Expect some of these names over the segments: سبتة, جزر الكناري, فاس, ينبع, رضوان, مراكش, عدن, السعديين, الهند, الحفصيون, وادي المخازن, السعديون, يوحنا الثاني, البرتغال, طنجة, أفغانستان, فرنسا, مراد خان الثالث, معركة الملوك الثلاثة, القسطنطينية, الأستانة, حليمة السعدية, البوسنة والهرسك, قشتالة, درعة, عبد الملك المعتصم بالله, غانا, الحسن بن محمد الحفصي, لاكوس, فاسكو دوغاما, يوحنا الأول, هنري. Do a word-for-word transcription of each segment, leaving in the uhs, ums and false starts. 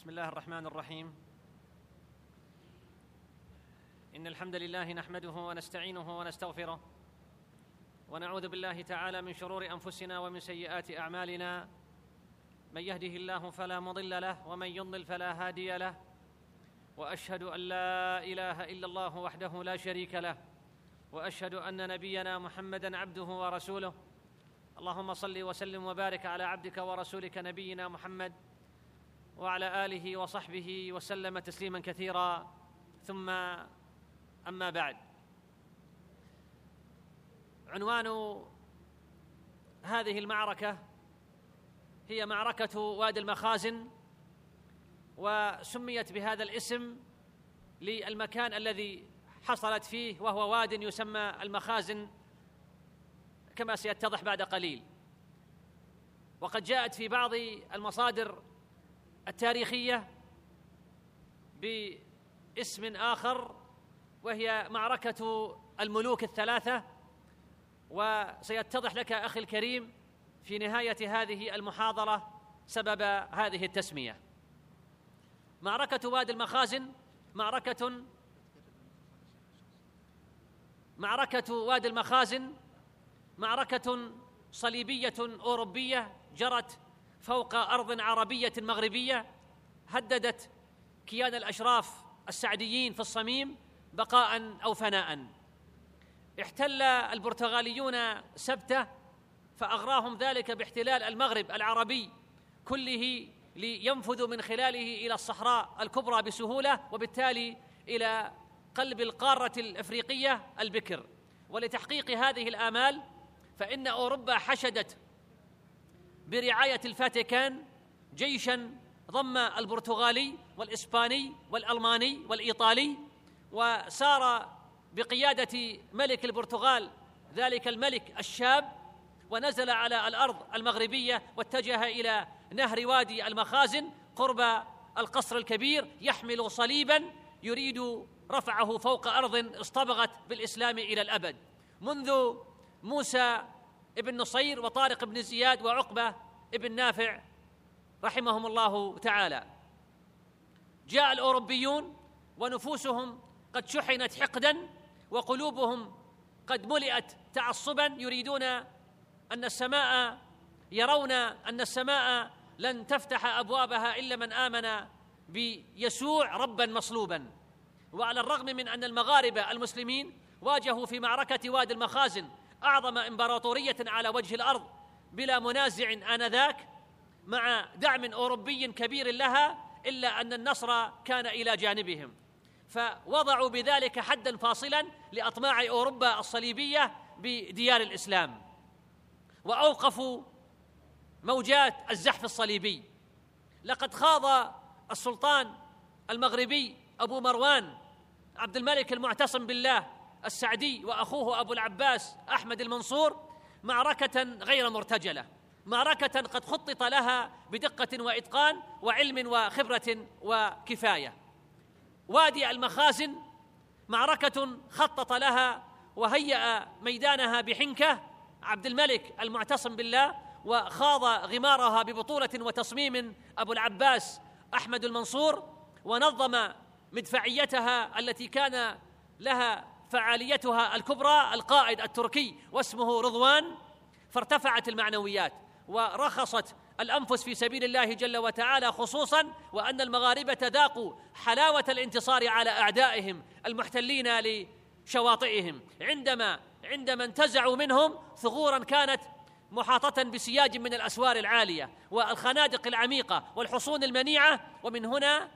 بسم الله الرحمن الرحيم. إن الحمد لله نحمده ونستعينه ونستغفره، ونعوذ بالله تعالى من شرور أنفسنا ومن سيئات أعمالنا، من يهده الله فلا مضل له ومن يضلل فلا هادي له، وأشهد أن لا إله إلا الله وحده لا شريك له، وأشهد أن نبينا محمدًا عبده ورسوله. اللهم صل وسلم وبارك على عبدك ورسولك نبينا محمد وعلى آله وصحبه وسلم تسليما كثيرا، ثم أما بعد. عنوان هذه المعركة هي معركة وادي المخازن، وسميت بهذا الاسم للمكان الذي حصلت فيه، وهو واد يسمى المخازن كما سيتضح بعد قليل. وقد جاءت في بعض المصادر التاريخية باسم آخر، وهي معركة الملوك الثلاثة، وسيتضح لك أخي الكريم في نهاية هذه المحاضرة سبب هذه التسمية. معركة وادي المخازن معركة معركة وادي المخازن معركة صليبية أوروبية جرت فوق أرض عربية مغربية، هددت كيان الأشراف السعديين في الصميم بقاء أو فناء. احتل البرتغاليون سبتة، فأغراهم ذلك باحتلال المغرب العربي كله لينفذوا من خلاله إلى الصحراء الكبرى بسهولة، وبالتالي إلى قلب القارة الأفريقية البكر. ولتحقيق هذه الآمال فإن أوروبا حشدت برعاية الفاتيكان جيشاً ضم البرتغالي والإسباني والألماني والإيطالي، وسار بقيادة ملك البرتغال ذلك الملك الشاب، ونزل على الأرض المغربية واتجه إلى نهر وادي المخازن قرب القصر الكبير، يحمل صليباً يريد رفعه فوق أرض اصطبغت بالإسلام إلى الأبد منذ موسى بن نصير وطارق بن زياد وعقبة بن نافع رحمهم الله تعالى. جاء الأوروبيون ونفوسهم قد شحنت حقداً، وقلوبهم قد ملئت تعصباً، يريدون أن السماء يرون أن السماء لن تفتح أبوابها إلا من آمن بيسوع رباً مصلوباً. وعلى الرغم من أن المغاربة المسلمين واجهوا في معركة وادي المخازن أعظم إمبراطورية على وجه الأرض بلا منازع آنذاك، مع دعم أوروبي كبير لها، إلا أن النصر كان إلى جانبهم، فوضعوا بذلك حداً فاصلاً لأطماع أوروبا الصليبية بديار الإسلام، وأوقفوا موجات الزحف الصليبي. لقد خاض السلطان المغربي أبو مروان عبد الملك المعتصم بالله السعدي وأخوه أبو العباس أحمد المنصور معركة غير مرتجلة، معركة قد خطط لها بدقة وإتقان وعلم وخبرة وكفاية. وادي المخازن معركة خطط لها وهيأ ميدانها بحنكة عبد الملك المعتصم بالله، وخاض غمارها ببطولة وتصميم أبو العباس أحمد المنصور، ونظم مدفعيتها التي كان لها فعاليتها الكبرى القائد التركي واسمه رضوان. فارتفعت المعنويات ورخصت الأنفس في سبيل الله جل وتعالى، خصوصاً وأن المغاربة ذاقوا حلاوة الانتصار على أعدائهم المحتلين لشواطئهم، عندما عندما انتزعوا منهم ثغوراً كانت محاطة بسياج من الأسوار العالية والخنادق العميقة والحصون المنيعة. ومن هنا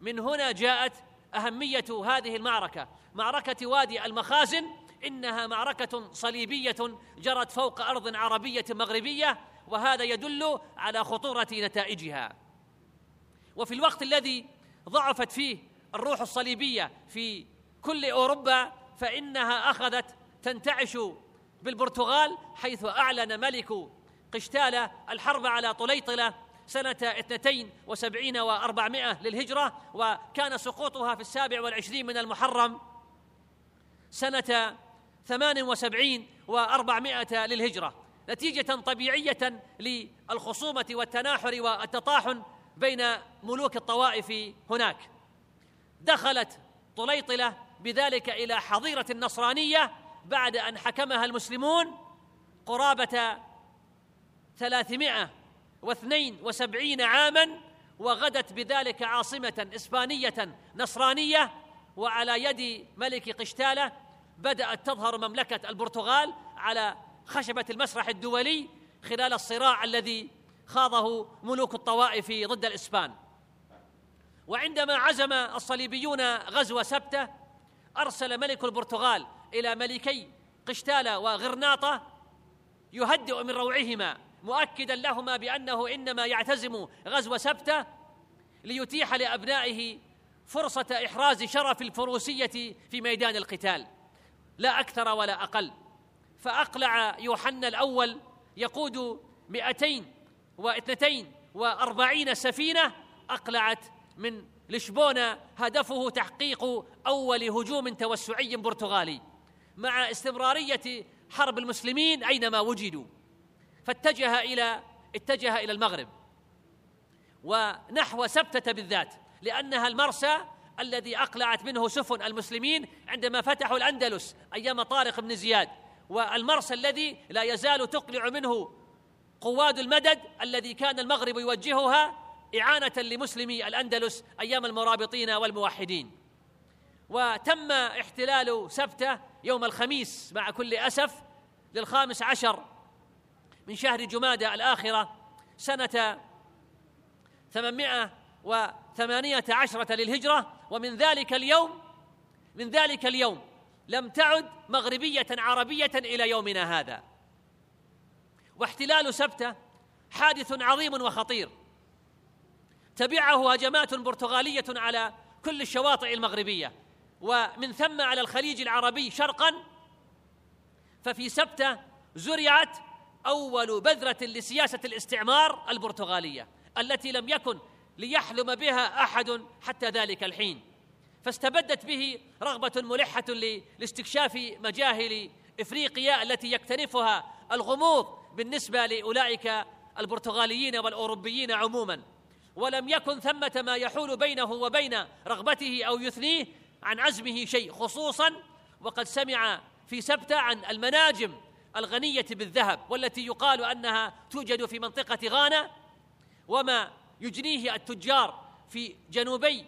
من هنا جاءت أهمية هذه المعركة، معركة وادي المخازن، إنها معركة صليبية جرت فوق أرض عربية مغربية، وهذا يدل على خطورة نتائجها. وفي الوقت الذي ضعفت فيه الروح الصليبية في كل أوروبا، فإنها أخذت تنتعش بالبرتغال، حيث أعلن ملك قشتالة الحرب على طليطلة سنة اثنتين وسبعين وأربعمائة للهجرة، وكان سقوطها في السابع والعشرين من المحرم سنة ثمان وسبعين وأربعمائة للهجرة، نتيجة طبيعية للخصومة والتناحر والتطاحن بين ملوك الطوائف هناك. دخلت طليطلة بذلك إلى حظيرة النصرانية بعد أن حكمها المسلمون قرابة ثلاثمائة واثنين وسبعين عاما، وغدت بذلك عاصمة إسبانية نصرانية. وعلى يد ملك قشتالة بدأت تظهر مملكة البرتغال على خشبة المسرح الدولي خلال الصراع الذي خاضه ملوك الطوائف ضد الإسبان. وعندما عزم الصليبيون غزو سبتة، أرسل ملك البرتغال إلى ملكي قشتالة وغرناطة يهدئ من روعهما، مؤكدا لهما بأنه إنما يعتزم غزو سبتة ليتيح لأبنائه فرصة إحراز شرف الفروسية في ميدان القتال، لا أكثر ولا أقل. فأقلع يوحنا الأول يقود مئتين واثنتين وأربعين سفينة، أقلعت من لشبونة هدفه تحقيق أول هجوم توسعي برتغالي مع استمرارية حرب المسلمين أينما وجدوا. فاتجه إلى اتجه إلى المغرب ونحو سبتة بالذات، لأنها المرسى الذي أقلعت منه سفن المسلمين عندما فتحوا الأندلس أيام طارق بن زياد، والمرسى الذي لا يزال تقلع منه قواد المدد الذي كان المغرب يوجهها إعانة لمسلمي الأندلس أيام المرابطين والموحدين. وتم احتلال سبتة يوم الخميس مع كل أسف للخامس عشر من شهر جمادى الآخرة سنة ثمانمائة وثمانية عشرة للهجرة. ومن ذلك اليوم من ذلك اليوم لم تعد مغربية عربية إلى يومنا هذا. واحتلال سبتة حادث عظيم وخطير، تبعه هجمات برتغالية على كل الشواطئ المغربية، ومن ثم على الخليج العربي شرقا. ففي سبتة زرعت أول بذرة لسياسة الاستعمار البرتغالية التي لم يكن ليحلم بها أحد حتى ذلك الحين، فاستبدت به رغبة ملحة لاستكشاف مجاهل إفريقيا التي يكتنفها الغموض بالنسبة لأولئك البرتغاليين والأوروبيين عموما، ولم يكن ثمة ما يحول بينه وبين رغبته أو يثنيه عن عزمه شيء، خصوصا وقد سمع في سبتة عن المناجم الغنية بالذهب والتي يقال أنها توجد في منطقة غانا، وما يجنيه التجار في جنوبي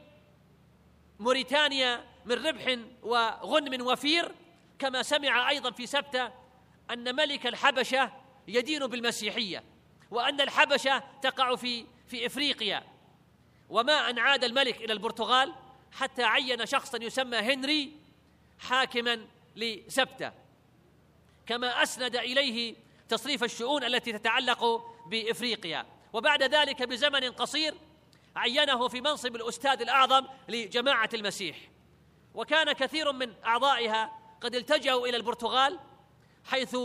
موريتانيا من ربح وغنم وفير. كما سمع أيضا في سبتة أن ملك الحبشة يدين بالمسيحية، وأن الحبشة تقع في في إفريقيا. وما أن عاد الملك إلى البرتغال حتى عين شخصا يسمى هنري حاكما لسبتة، كما أسند إليه تصريف الشؤون التي تتعلق بإفريقيا. وبعد ذلك بزمن قصير عينه في منصب الأستاذ الأعظم لجماعة المسيح، وكان كثير من أعضائها قد التجأوا إلى البرتغال، حيث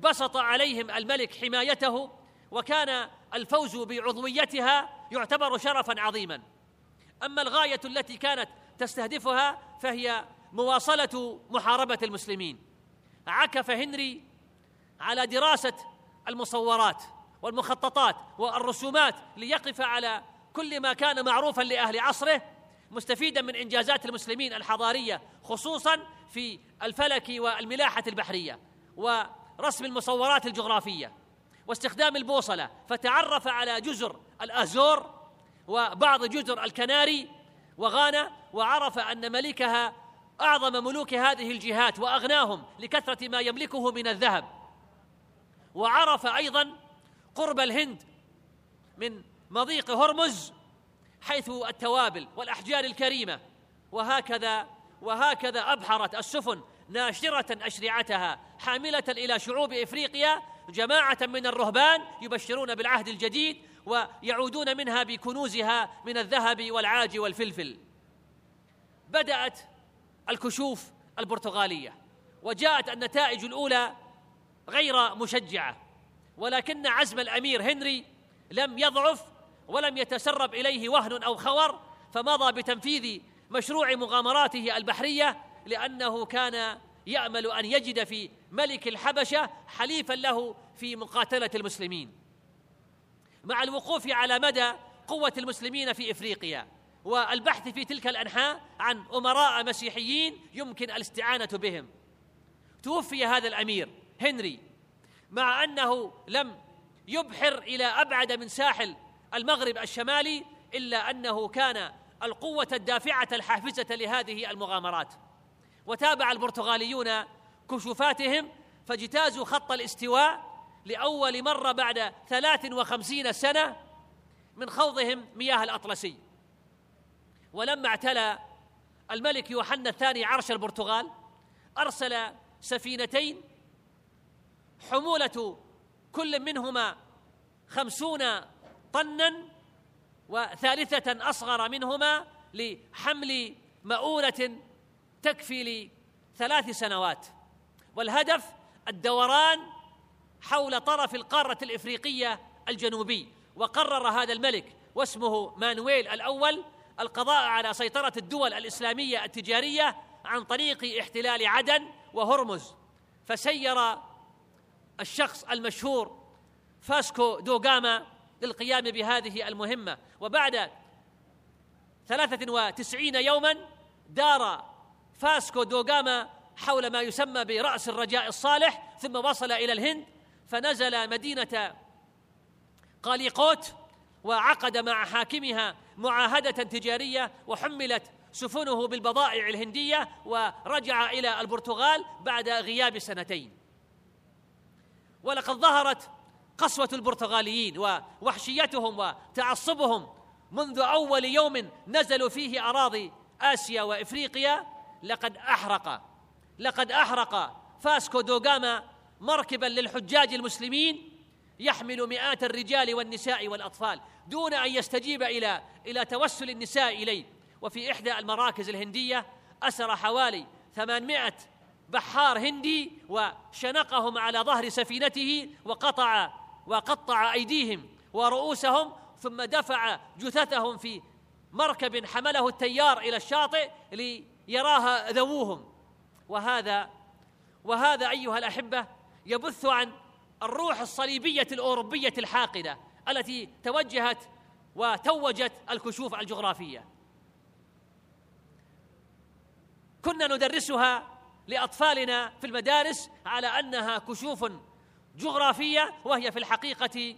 بسط عليهم الملك حمايته، وكان الفوز بعضويتها يعتبر شرفا عظيما. أما الغاية التي كانت تستهدفها فهي مواصلة محاربة المسلمين. عكف هنري على دراسة المصورات والمخططات والرسومات ليقف على كل ما كان معروفا لأهل عصره، مستفيدا من إنجازات المسلمين الحضارية خصوصا في الفلك والملاحة البحرية ورسم المصورات الجغرافية واستخدام البوصلة. فتعرف على جزر الأزور وبعض جزر الكناري وغانا، وعرف أن ملكها أعظم ملوك هذه الجهات وأغناهم لكثرة ما يملكه من الذهب. وعرف أيضا قرب الهند من مضيق هرمز حيث التوابل والأحجار الكريمة. وهكذا وهكذا أبحرت السفن ناشرة أشرعتها حاملة إلى شعوب إفريقيا جماعة من الرهبان يبشرون بالعهد الجديد، ويعودون منها بكنوزها من الذهب والعاج والفلفل. بدأت الكشوف البرتغالية، وجاءت النتائج الأولى غير مشجعة، ولكن عزم الأمير هنري لم يضعف ولم يتسرب إليه وهن أو خور، فمضى بتنفيذ مشروع مغامراته البحرية، لأنه كان يأمل أن يجد في ملك الحبشة حليفا له في مقاتلة المسلمين. مع الوقوف على مدى قوة المسلمين في إفريقيا والبحث في تلك الأنحاء عن أمراء مسيحيين يمكن الاستعانة بهم. توفي هذا الأمير هنري مع أنه لم يبحر إلى أبعد من ساحل المغرب الشمالي، إلا أنه كان القوة الدافعة الحافزة لهذه المغامرات. وتابع البرتغاليون كشوفاتهم فاجتازوا خط الاستواء لأول مرة بعد ثلاث وخمسين سنة من خوضهم مياه الأطلسي. ولما اعتلى الملك يوحنا الثاني عرش البرتغال أرسل سفينتين حمولة كل منهما خمسون طناً وثالثة أصغر منهما لحمل مؤونة تكفي لثلاث سنوات، والهدف الدوران حول طرف القارة الإفريقية الجنوبي. وقرر هذا الملك واسمه مانويل الأول القضاء على سيطرة الدول الإسلامية التجارية عن طريق احتلال عدن وهرمز. فسير الشخص المشهور فاسكو دوغاما للقيام بهذه المهمة، وبعد ثلاثة وتسعين يوما دار فاسكو دوغاما حول ما يسمى برأس الرجاء الصالح، ثم وصل إلى الهند فنزل مدينة قاليقوت وعقد مع حاكمها معاهدة تجارية، وحملت سفنه بالبضائع الهندية ورجع إلى البرتغال بعد غياب سنتين. ولقد ظهرت قسوة البرتغاليين ووحشيتهم وتعصبهم منذ أول يوم نزلوا فيه أراضي آسيا وإفريقيا. لقد أحرق لقد أحرق فاسكو دوغاما مركباً للحجاج المسلمين يحمل مئات الرجال والنساء والأطفال دون أن يستجيب إلى إلى توسل النساء إليه. وفي إحدى المراكز الهندية أسر حوالي ثمانمائة بحار هندي وشنقهم على ظهر سفينته وقطع وقطع أيديهم ورؤوسهم، ثم دفع جثثهم في مركب حمله التيار إلى الشاطئ ليراها ذووهم. وهذا وهذا أيها الأحبة يبث عن الروح الصليبية الأوروبية الحاقدة التي توجهت وتوجت الكشوف الجغرافية. كنا ندرسها لأطفالنا في المدارس على أنها كشوف جغرافية، وهي في الحقيقة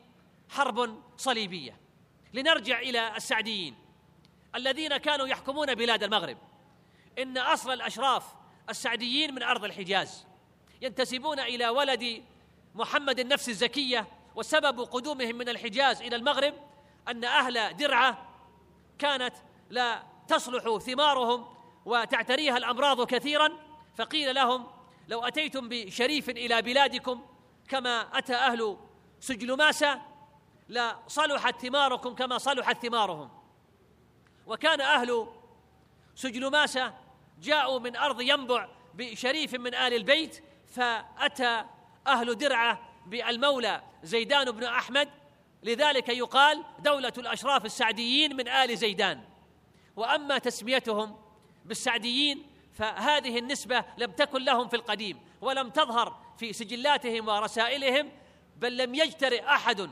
حرب صليبية. لنرجع إلى السعديين الذين كانوا يحكمون بلاد المغرب. إن أصل الأشراف السعديين من أرض الحجاز، ينتسبون إلى ولد محمد النفس الزكية. وسبب قدومهم من الحجاز إلى المغرب أن أهل درعة كانت لا تصلح ثمارهم وتعتريها الأمراض كثيراً، فقيل لهم لو أتيتم بشريف إلى بلادكم كما أتى أهل سجلماسة لا صلحت ثماركم كما صلحت ثمارهم. وكان أهل سجلماسة جاءوا من أرض ينبع بشريف من آل البيت، فأتى أهل درعة بالمولى زيدان بن أحمد، لذلك يقال دولة الأشراف السعديين من آل زيدان. وأما تسميتهم بالسعديين فهذه النسبة لم تكن لهم في القديم ولم تظهر في سجلاتهم ورسائلهم، بل لم يجترئ أحد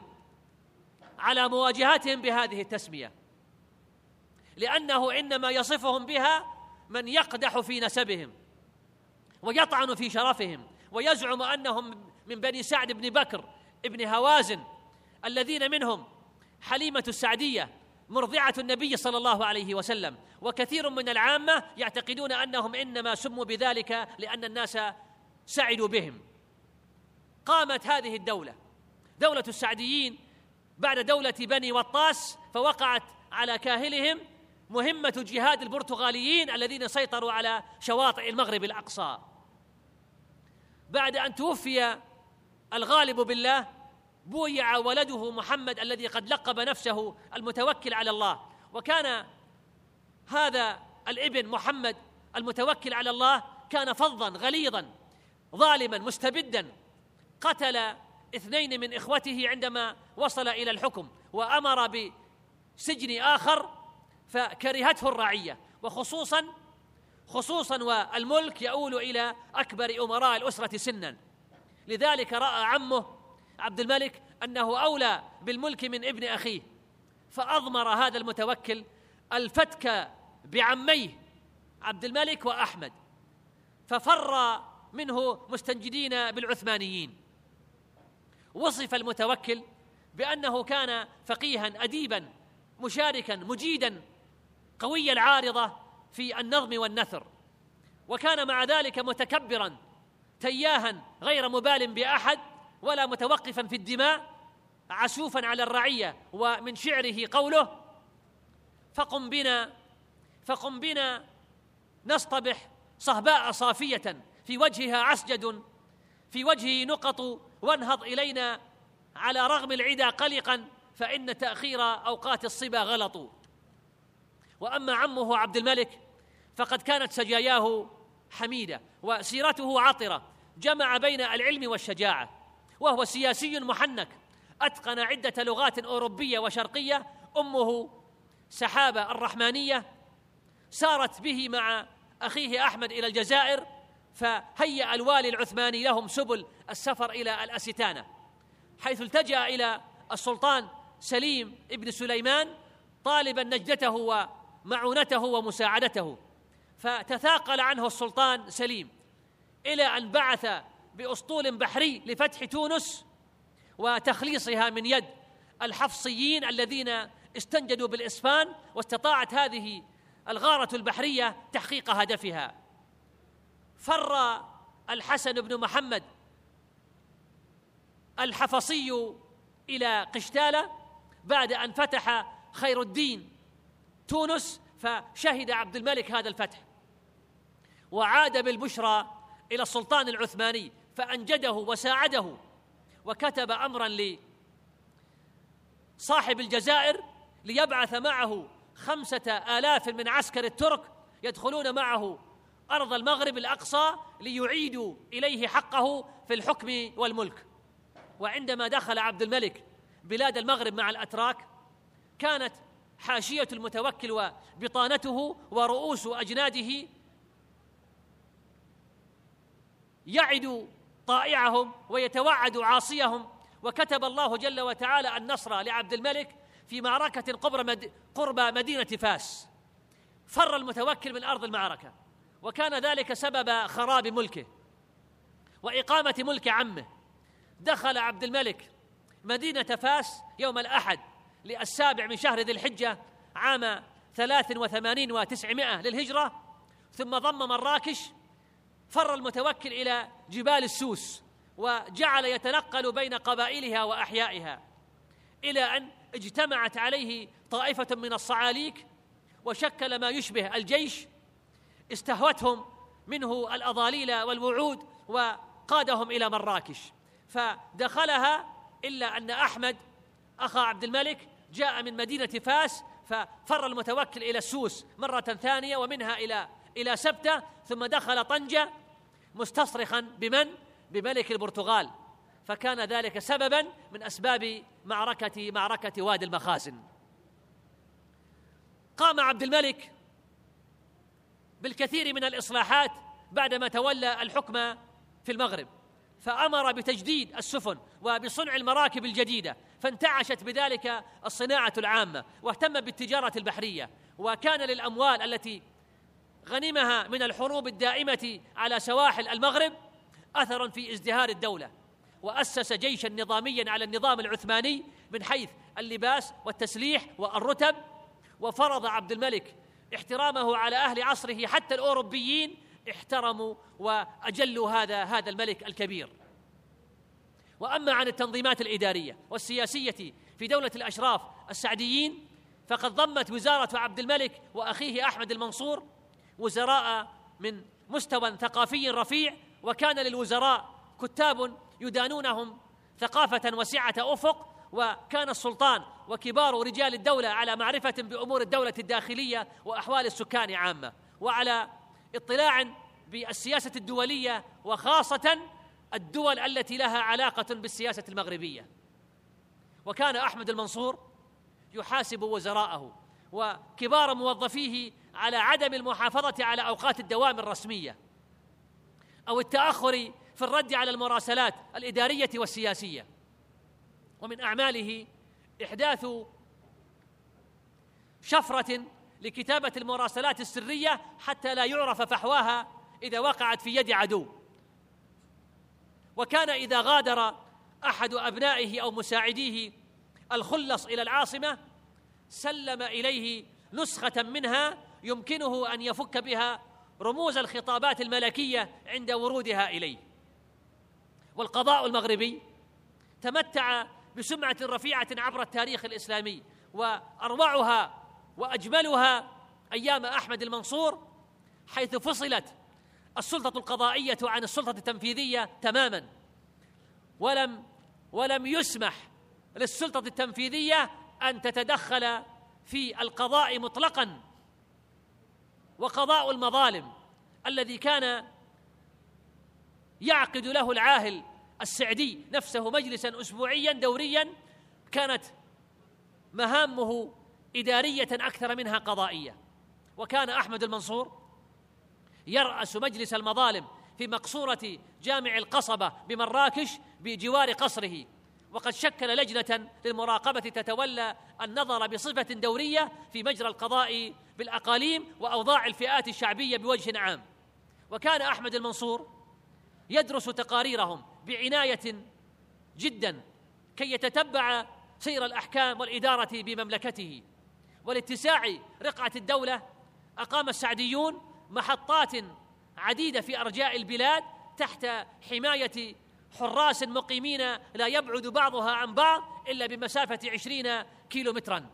على مواجهتهم بهذه التسمية، لأنه إنما يصفهم بها من يقدح في نسبهم ويطعن في شرفهم ويزعم أنهم من بني سعد بن بكر ابن هوازن، الذين منهم حليمة السعدية مرضعة النبي صلى الله عليه وسلم. وكثير من العامة يعتقدون أنهم إنما سموا بذلك لأن الناس سعدوا بهم. قامت هذه الدولة دولة السعديين بعد دولة بني وطاس، فوقعت على كاهلهم مهمة جهاد البرتغاليين الذين سيطروا على شواطئ المغرب الأقصى. بعد أن توفي الغالب بالله بويع ولده محمد الذي قد لقب نفسه المتوكل على الله. وكان هذا الابن محمد المتوكل على الله كان فظا غليظا ظالما مستبدا، قتل اثنين من إخوته عندما وصل إلى الحكم، وأمر بسجن آخر فكرهته الرعية، وخصوصا خصوصا والملك يؤول إلى أكبر أمراء الأسرة سنا. لذلك رأى عمه عبد الملك أنه أولى بالملك من ابن أخيه، فأضمر هذا المتوكل الفتك بعميه عبد الملك وأحمد، ففر منه مستنجدين بالعثمانيين. وصف المتوكل بأنه كان فقيها أديبا مشاركا مجيدا قوي العارضة في النظم والنثر، وكان مع ذلك متكبرا تياها غير مبال بأحد ولا متوقفا في الدماء، عسوفا على الرعية. ومن شعره قوله: فقم بنا فقم بنا نصطبح صهباء صافية في وجهها عسجد في وجهه نقط، وانهض إلينا على رغم العدا قلقا فإن تأخير أوقات الصبا غلط. وأما عمه عبد الملك فقد كانت سجاياه حميدة وسيرته عطرة، جمع بين العلم والشجاعة، وهو سياسي محنك أتقن عدة لغات أوروبية وشرقية، أمه سحابة الرحمانية، سارت به مع أخيه أحمد إلى الجزائر، فهيأ الوالي العثماني لهم سبل السفر إلى الأستانة، حيث التجأ إلى السلطان سليم ابن سليمان طالبا نجدته ومعونته ومساعدته، فتثاقل عنه السلطان سليم إلى أن بعث بأسطول بحري لفتح تونس وتخليصها من يد الحفصيين الذين استنجدوا بالإسبان، واستطاعت هذه الغارة البحرية تحقيق هدفها. فر الحسن بن محمد الحفصي إلى قشتالة بعد أن فتح خير الدين تونس، فشهد عبد الملك هذا الفتح، وعاد بالبشرى إلى السلطان العثماني فأنجده وساعده، وكتب أمرا لصاحب الجزائر ليبعث معه خمسة آلاف من عسكر الترك يدخلون معه أرض المغرب الأقصى ليعيدوا إليه حقه في الحكم والملك. وعندما دخل عبد الملك بلاد المغرب مع الأتراك، كانت حاشية المتوكل وبطانته ورؤوس أجناده يعد طائعهم ويتوعد عاصيهم، وكتب الله جل وتعالى النصر لعبد الملك في معركة قرب مدينة فاس. فر المتوكل من أرض المعركة، وكان ذلك سبب خراب ملكه وإقامة ملك عمه. دخل عبد الملك مدينة فاس يوم الأحد للسابع من شهر ذي الحجة عام ثلاث وثمانين وتسعمائة للهجرة، ثم ضم مراكش. فر المتوكل إلى جبال السوس، وجعل يتنقل بين قبائلها وأحيائها، إلى أن اجتمعت عليه طائفة من الصعاليك وشكل ما يشبه الجيش، استهوتهم منه الأضاليل والوعود وقادهم إلى مراكش، فدخلها إلا أن أحمد أخا عبد الملك جاء من مدينة فاس، ففر المتوكل إلى السوس مرة ثانية ومنها إلى إلى سبتة، ثم دخل طنجة مستصرخا بمن؟ بملك البرتغال، فكان ذلك سببا من أسباب معركة معركة وادي المخازن. قام عبد الملك بالكثير من الإصلاحات بعدما تولى الحكم في المغرب، فأمر بتجديد السفن وبصنع المراكب الجديدة، فانتعشت بذلك الصناعة العامة، واهتم بالتجارة البحرية، وكان للأموال التي غنمها من الحروب الدائمة على سواحل المغرب أثر في ازدهار الدولة، وأسس جيشا نظاميا على النظام العثماني من حيث اللباس والتسليح والرتب، وفرض عبد الملك احترامه على أهل عصره، حتى الأوروبيين احترموا وأجلوا هذا هذا الملك الكبير. وأما عن التنظيمات الإدارية والسياسية في دولة الأشراف السعديين، فقد ضمت وزارة عبد الملك وأخيه أحمد المنصور وزراء من مستوى ثقافي رفيع، وكان للوزراء كتاب يدانونهم ثقافة وسعة أفق، وكان السلطان وكبار رجال الدولة على معرفة بأمور الدولة الداخلية وأحوال السكان عامة، وعلى اطلاع بالسياسة الدولية، وخاصة الدول التي لها علاقة بالسياسة المغربية. وكان أحمد المنصور يحاسب وزراءه وكبار موظفيه على عدم المحافظة على أوقات الدوام الرسمية، أو التأخر في الرد على المراسلات الإدارية والسياسية. ومن أعماله إحداث شفرة لكتابة المراسلات السرية حتى لا يعرف فحواها إذا وقعت في يد عدو. وكان إذا غادر أحد أبنائه أو مساعديه الخلص إلى العاصمة سلم إليه نسخة منها يمكنه أن يفك بها رموز الخطابات الملكية عند ورودها إليه. والقضاء المغربي تمتع بسمعة رفيعة عبر التاريخ الإسلامي، وأروعها وأجملها أيام أحمد المنصور، حيث فصلت السلطة القضائية عن السلطة التنفيذية تماما، ولم ولم يسمح للسلطة التنفيذية أن تتدخل في القضاء مطلقا. وقضاء المظالم الذي كان يعقد له العاهل السعدي نفسه مجلسا أسبوعيا دوريا كانت مهامه إدارية أكثر منها قضائية. وكان أحمد المنصور يرأس مجلس المظالم في مقصورة جامع القصبة بمراكش بجوار قصره، وقد شكل لجنة للمراقبة تتولى النظر بصفة دورية في مجرى القضاء بالأقاليم وأوضاع الفئات الشعبية بوجه عام. وكان أحمد المنصور يدرس تقاريرهم بعناية جدا كي يتتبع سير الأحكام والإدارة بمملكته. ولاتساع رقعة الدولة أقام السعديون محطات عديدة في أرجاء البلاد تحت حماية حراس مقيمين لا يبعد بعضها عن بعض إلا بمسافة عشرين كيلومترا،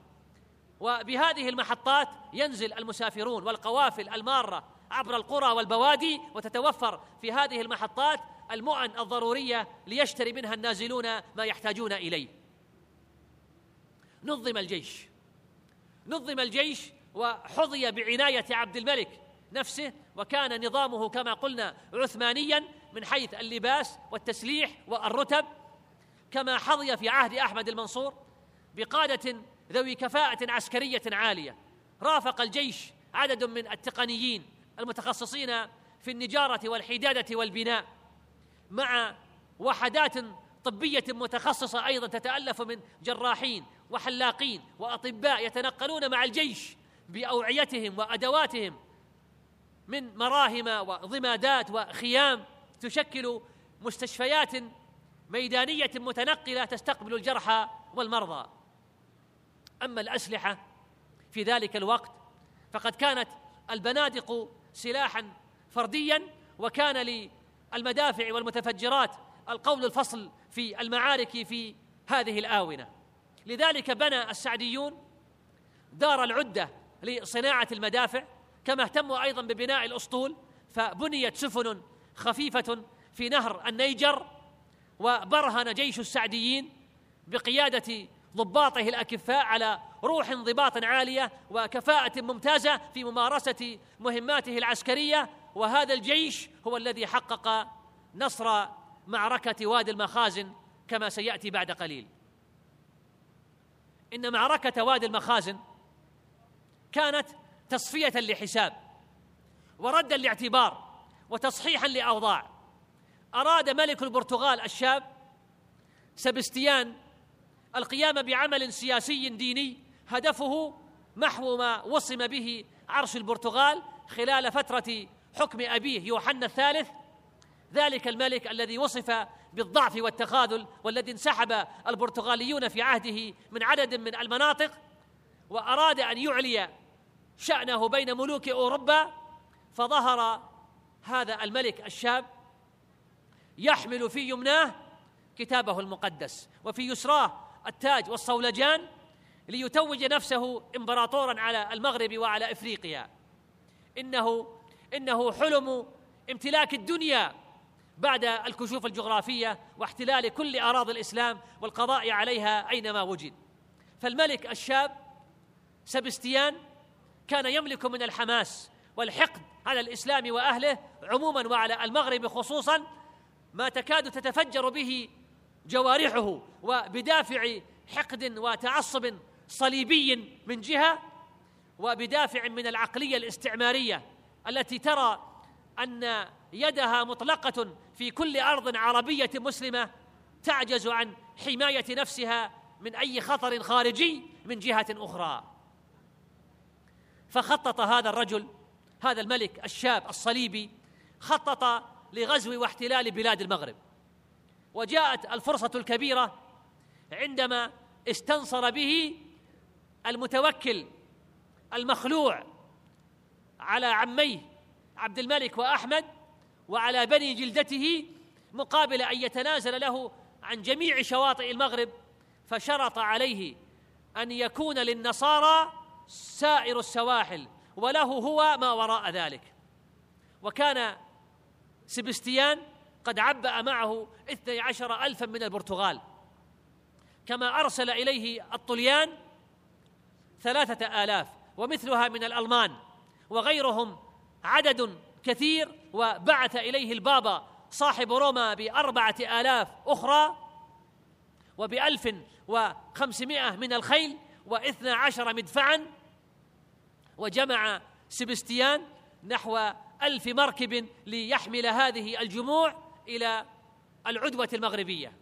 وبهذه المحطات ينزل المسافرون والقوافل المارة عبر القرى والبوادي، وتتوفر في هذه المحطات المؤن الضرورية ليشتري منها النازلون ما يحتاجون إليه. نظم الجيش نظم الجيش وحظي بعناية عبد الملك نفسه، وكان نظامه كما قلنا عثمانيا من حيث اللباس والتسليح والرتب، كما حظي في عهد أحمد المنصور بقادة ذوي كفاءة عسكرية عالية. رافق الجيش عدد من التقنيين المتخصصين في النجارة والحدادة والبناء، مع وحدات طبية متخصصة أيضا تتألف من جراحين وحلاقين وأطباء يتنقلون مع الجيش بأوعيتهم وأدواتهم من مراهم وضمادات وخيام، تشكل مستشفيات ميدانية متنقلة تستقبل الجرحى والمرضى. أما الأسلحة في ذلك الوقت فقد كانت البنادق سلاحا فرديا، وكان للمدافع والمتفجرات القول الفصل في المعارك في هذه الآونة. لذلك بنى السعديون دار العدة لصناعة المدافع، كما اهتموا أيضا ببناء الأسطول، فبنيت سفن خفيفة في نهر النيجر. وبرهن جيش السعديين بقيادة ضباطه الأكفاء على روح انضباط عالية وكفاءة ممتازة في ممارسة مهماته العسكرية، وهذا الجيش هو الذي حقق نصر معركة وادي المخازن كما سيأتي بعد قليل. إن معركة وادي المخازن كانت تصفية لحساب وردا لاعتبار وتصحيحا لأوضاع. أراد ملك البرتغال الشاب سبستيان القيام بعمل سياسي ديني هدفه محو ما وصم به عرش البرتغال خلال فترة حكم أبيه يوحنا الثالث، ذلك الملك الذي وصف بالضعف والتخاذل، والذي انسحب البرتغاليون في عهده من عدد من المناطق، وأراد أن يعلي شأنه بين ملوك أوروبا. فظهر هذا الملك الشاب يحمل في يمناه كتابه المقدس وفي يسراه التاج والصولجان، ليتوج نفسه إمبراطورا على المغرب وعلى إفريقيا. إنه, إنه حلم امتلاك الدنيا بعد الكشوف الجغرافية واحتلال كل أراضي الإسلام والقضاء عليها أينما وجد. فالملك الشاب سبستيان كان يملك من الحماس والحقد على الإسلام وأهله عموما وعلى المغرب خصوصا ما تكاد تتفجر به جوارحه، وبدافع حقد وتعصب صليبي من جهة، وبدافع من العقلية الاستعمارية التي ترى أن يدها مطلقة في كل أرض عربية مسلمة تعجز عن حماية نفسها من أي خطر خارجي من جهة أخرى. فخطط هذا الرجل، هذا الملك الشاب الصليبي، خطط لغزو واحتلال بلاد المغرب. وجاءت الفرصة الكبيرة عندما استنصر به المتوكل المخلوع على عميه عبد الملك وأحمد وعلى بني جلدته، مقابل أن يتنازل له عن جميع شواطئ المغرب، فشرط عليه أن يكون للنصارى سائر السواحل وله هو ما وراء ذلك. وكان سبستيان قد عبأ معه اثني عشر ألفا من البرتغال، كما أرسل إليه الطليان ثلاثة آلاف ومثلها من الألمان وغيرهم عدد كثير، وبعث إليه البابا صاحب روما بأربعة آلاف أخرى وبألف وخمسمائة من الخيل واثنى عشر مدفعا، وجمع سبستيان نحو ألف مركب ليحمل هذه الجموع إلى العدوة المغربية.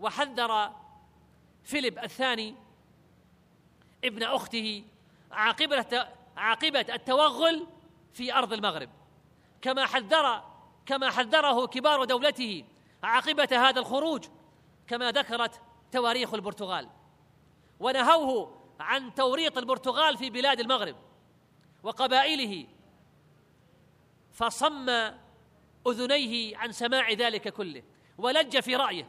وحذر فيليب الثاني ابن أخته عاقبة التوغل في أرض المغرب، كما حذر كما حذره كبار دولته عاقبة هذا الخروج، كما ذكرت تواريخ البرتغال، ونهوه عن توريط البرتغال في بلاد المغرب وقبائله، فصم أذنيه عن سماع ذلك كله، ولج في رأيه،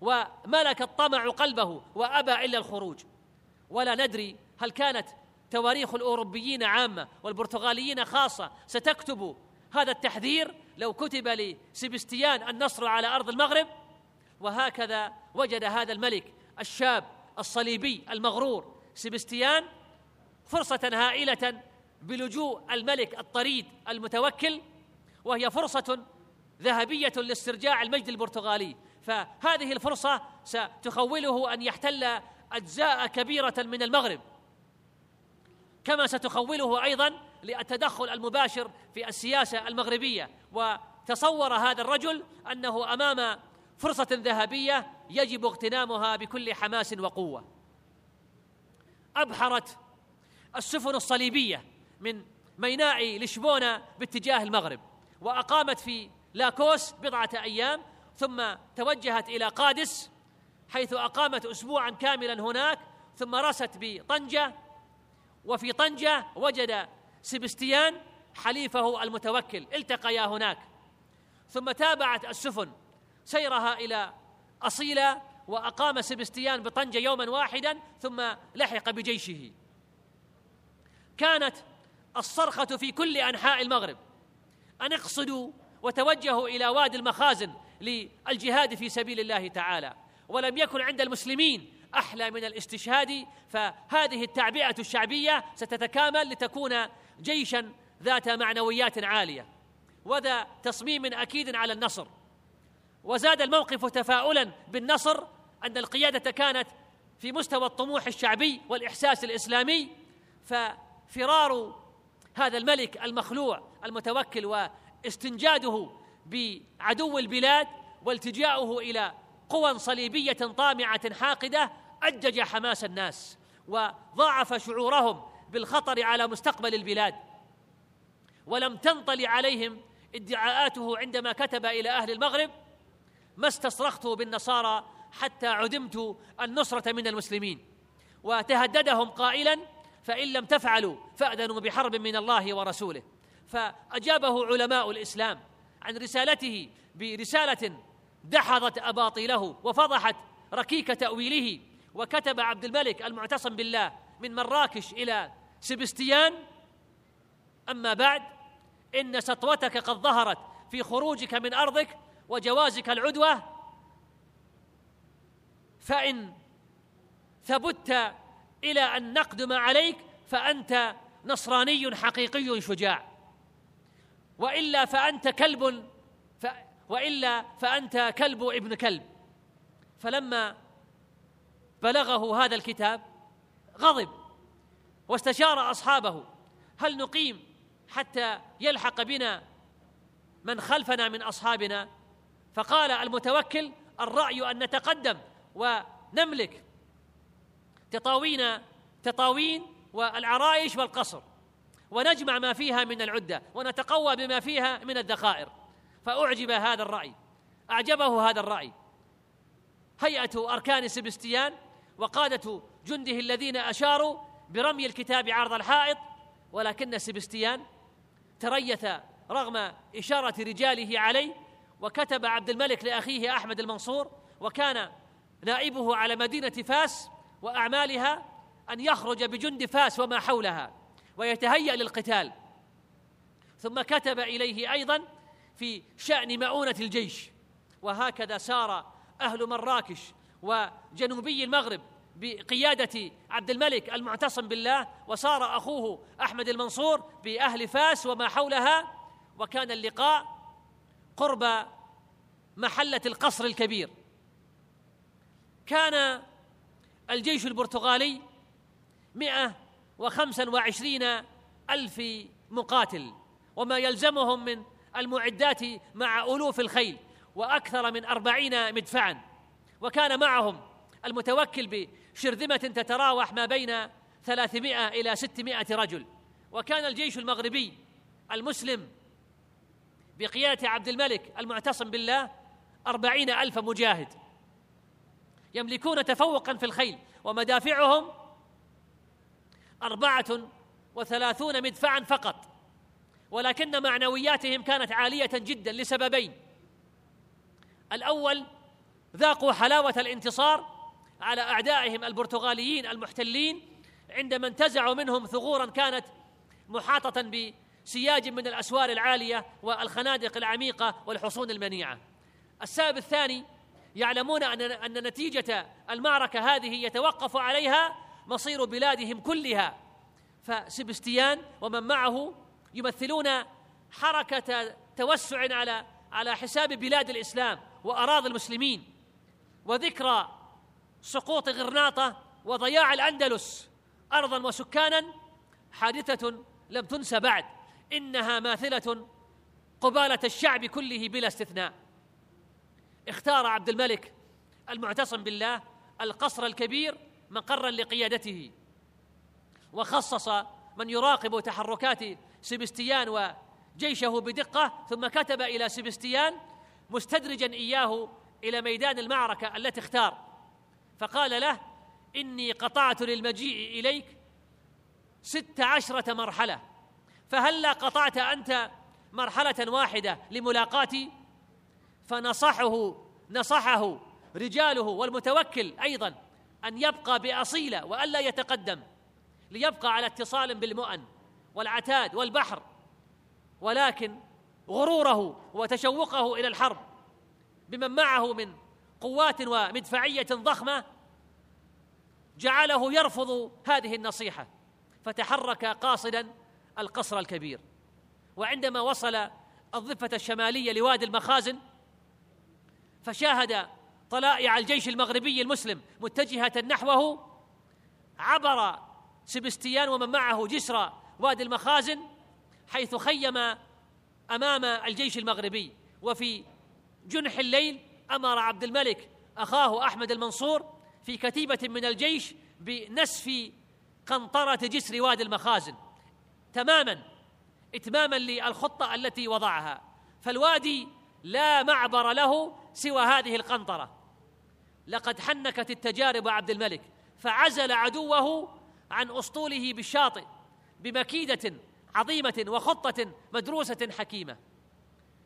وملك الطمع قلبه وأبى إلا الخروج. ولا ندري هل كانت تواريخ الأوروبيين عامة والبرتغاليين خاصة ستكتب هذا التحذير لو كتب لسبستيان النصر على أرض المغرب. وهكذا وجد هذا الملك الشاب الصليبي المغرور سبستيان فرصة هائلة بلجوء الملك الطريد المتوكل، وهي فرصة ذهبية لاسترجاع المجد البرتغالي. فهذه الفرصة ستخوله أن يحتل أجزاء كبيرة من المغرب، كما ستخوله أيضا للتدخل المباشر في السياسة المغربية. وتصور هذا الرجل أنه أمام فرصة ذهبية يجب اغتنامها بكل حماس وقوة. أبحرت السفن الصليبية من ميناء لشبونة باتجاه المغرب، وأقامت في لاكوس بضعة أيام، ثم توجهت إلى قادس حيث أقامت أسبوعا كاملا هناك، ثم رست بطنجة. وفي طنجة وجد سبستيان حليفه المتوكل، التقيا هناك، ثم تابعت السفن سيرها إلى أصيلة، وأقام سبستيان بطنجة يوما واحدا ثم لحق بجيشه. كانت الصرخة في كل أنحاء المغرب أن اقصدوا وتوجهوا إلى وادي المخازن للجهاد في سبيل الله تعالى، ولم يكن عند المسلمين أحلى من الاستشهاد. فهذه التعبئة الشعبية ستتكامل لتكون جيشا ذات معنويات عالية وذا تصميم أكيد على النصر. وزاد الموقف تفاؤلا بالنصر أن القيادة كانت في مستوى الطموح الشعبي والإحساس الإسلامي. ففرار هذا الملك المخلوع المتوكل واستنجاده بعدو البلاد والتجاؤه إلى قوى صليبية طامعة حاقدة أجج حماس الناس، وضاعف شعورهم بالخطر على مستقبل البلاد. ولم تنطلي عليهم ادعاءاته عندما كتب إلى أهل المغرب: ما استصرخت بالنصارى حتى عدمت النصرة من المسلمين. وتهددهم قائلا: فإن لم تفعلوا فأذنوا بحرب من الله ورسوله. فأجابه علماء الإسلام عن رسالته برسالة دحضت أباطيله وفضحت ركيك تأويله. وكتب عبد الملك المعتصم بالله من مراكش إلى سبستيان: أما بعد، إن سطوتك قد ظهرت في خروجك من أرضك وجوازك العدوة، فإن ثبت إلى أن نقدم عليك فأنت نصراني حقيقي شجاع، وإلا فأنت كلب ف... وإلا فأنت كلب ابن كلب. فلما بلغه هذا الكتاب غضب، واستشار أصحابه: هل نقيم حتى يلحق بنا من خلفنا من أصحابنا؟ فقال المتوكل: الرأي أن نتقدم ونملك تطاوين تطاوين والعرائش والقصر، ونجمع ما فيها من العدة ونتقوى بما فيها من الذخائر. فأعجب هذا الرأي، أعجبه هذا الرأي هيئة أركان سبستيان وقادة جنده الذين أشاروا برمي الكتاب عرض الحائط، ولكن سبستيان تريث رغم إشارة رجاله عليه. وكتب عبد الملك لأخيه أحمد المنصور وكان نائبه على مدينة فاس وأعمالها أن يخرج بجند فاس وما حولها ويتهيأ للقتال. ثم كتب إليه أيضا في شأن مؤونة الجيش. وهكذا سار أهل مراكش وجنوبي المغرب بقيادة عبد الملك المعتصم بالله، وسار أخوه أحمد المنصور بأهل فاس وما حولها. وكان اللقاء قرب محلة القصر الكبير. كان الجيش البرتغالي مئة وخمسا وعشرين ألف مقاتل وما يلزمهم من المعدات مع ألوف الخيل، وأكثر من أربعين مدفعا. وكان معهم المتوكل بشرذمة تتراوح ما بين ثلاثمائة إلى ستمائة رجل. وكان الجيش المغربي المسلم بقيادة عبد الملك المعتصم بالله أربعين ألف مجاهد يملكون تفوقا في الخيل، ومدافعهم أربعة وثلاثون مدفعا فقط. ولكن معنوياتهم كانت عالية جدا لسببين: الأول ذاقوا حلاوة الانتصار على أعدائهم البرتغاليين المحتلين عندما انتزعوا منهم ثغورا كانت محاطة بسياج من الأسوار العالية والخنادق العميقة والحصون المنيعة. السبب الثاني يعلمون أن أن نتيجة المعركة هذه يتوقف عليها مصير بلادهم كلها. فسبستيان ومن معه يمثلون حركة توسع على على حساب بلاد الإسلام وأراضي المسلمين. وذكرى سقوط غرناطة وضياع الأندلس أرضا وسكانا حادثة لم تنسى بعد، إنها ماثلة قبالة الشعب كله بلا استثناء. اختار عبد الملك المعتصم بالله القصر الكبير مقرا لقيادته، وخصص من يراقب تحركات سبستيان وجيشه بدقة. ثم كتب إلى سبستيان مستدرجا إياه إلى ميدان المعركة التي اختار، فقال له: إني قطعت للمجيء إليك ست عشرة مرحلة، فهل لا قطعت أنت مرحلة واحدة لملاقاتي؟ فنصحه نصحه رجاله والمتوكل أيضا أن يبقى بأصيلة وألا يتقدم، ليبقى على اتصال بالمؤن والعتاد والبحر. ولكن غروره وتشوقه إلى الحرب بمن معه من قوات ومدفعية ضخمة جعله يرفض هذه النصيحة، فتحرك قاصدا القصر الكبير. وعندما وصل الضفة الشمالية لوادي المخازن فشاهد طلائع الجيش المغربي المسلم متجهة نحوه. عبر سبستيان ومن معه جسر وادي المخازن حيث خيم أمام الجيش المغربي. وفي جنح الليل أمر عبد الملك أخاه أحمد المنصور في كتيبة من الجيش بنسف قنطرة جسر وادي المخازن تماما إتماما للخطة التي وضعها. فالوادي لا معبر له سوى هذه القنطرة. لقد حنكت التجارب عبد الملك، فعزل عدوه عن أسطوله بالشاطئ بمكيدة عظيمة وخطة مدروسة حكيمة.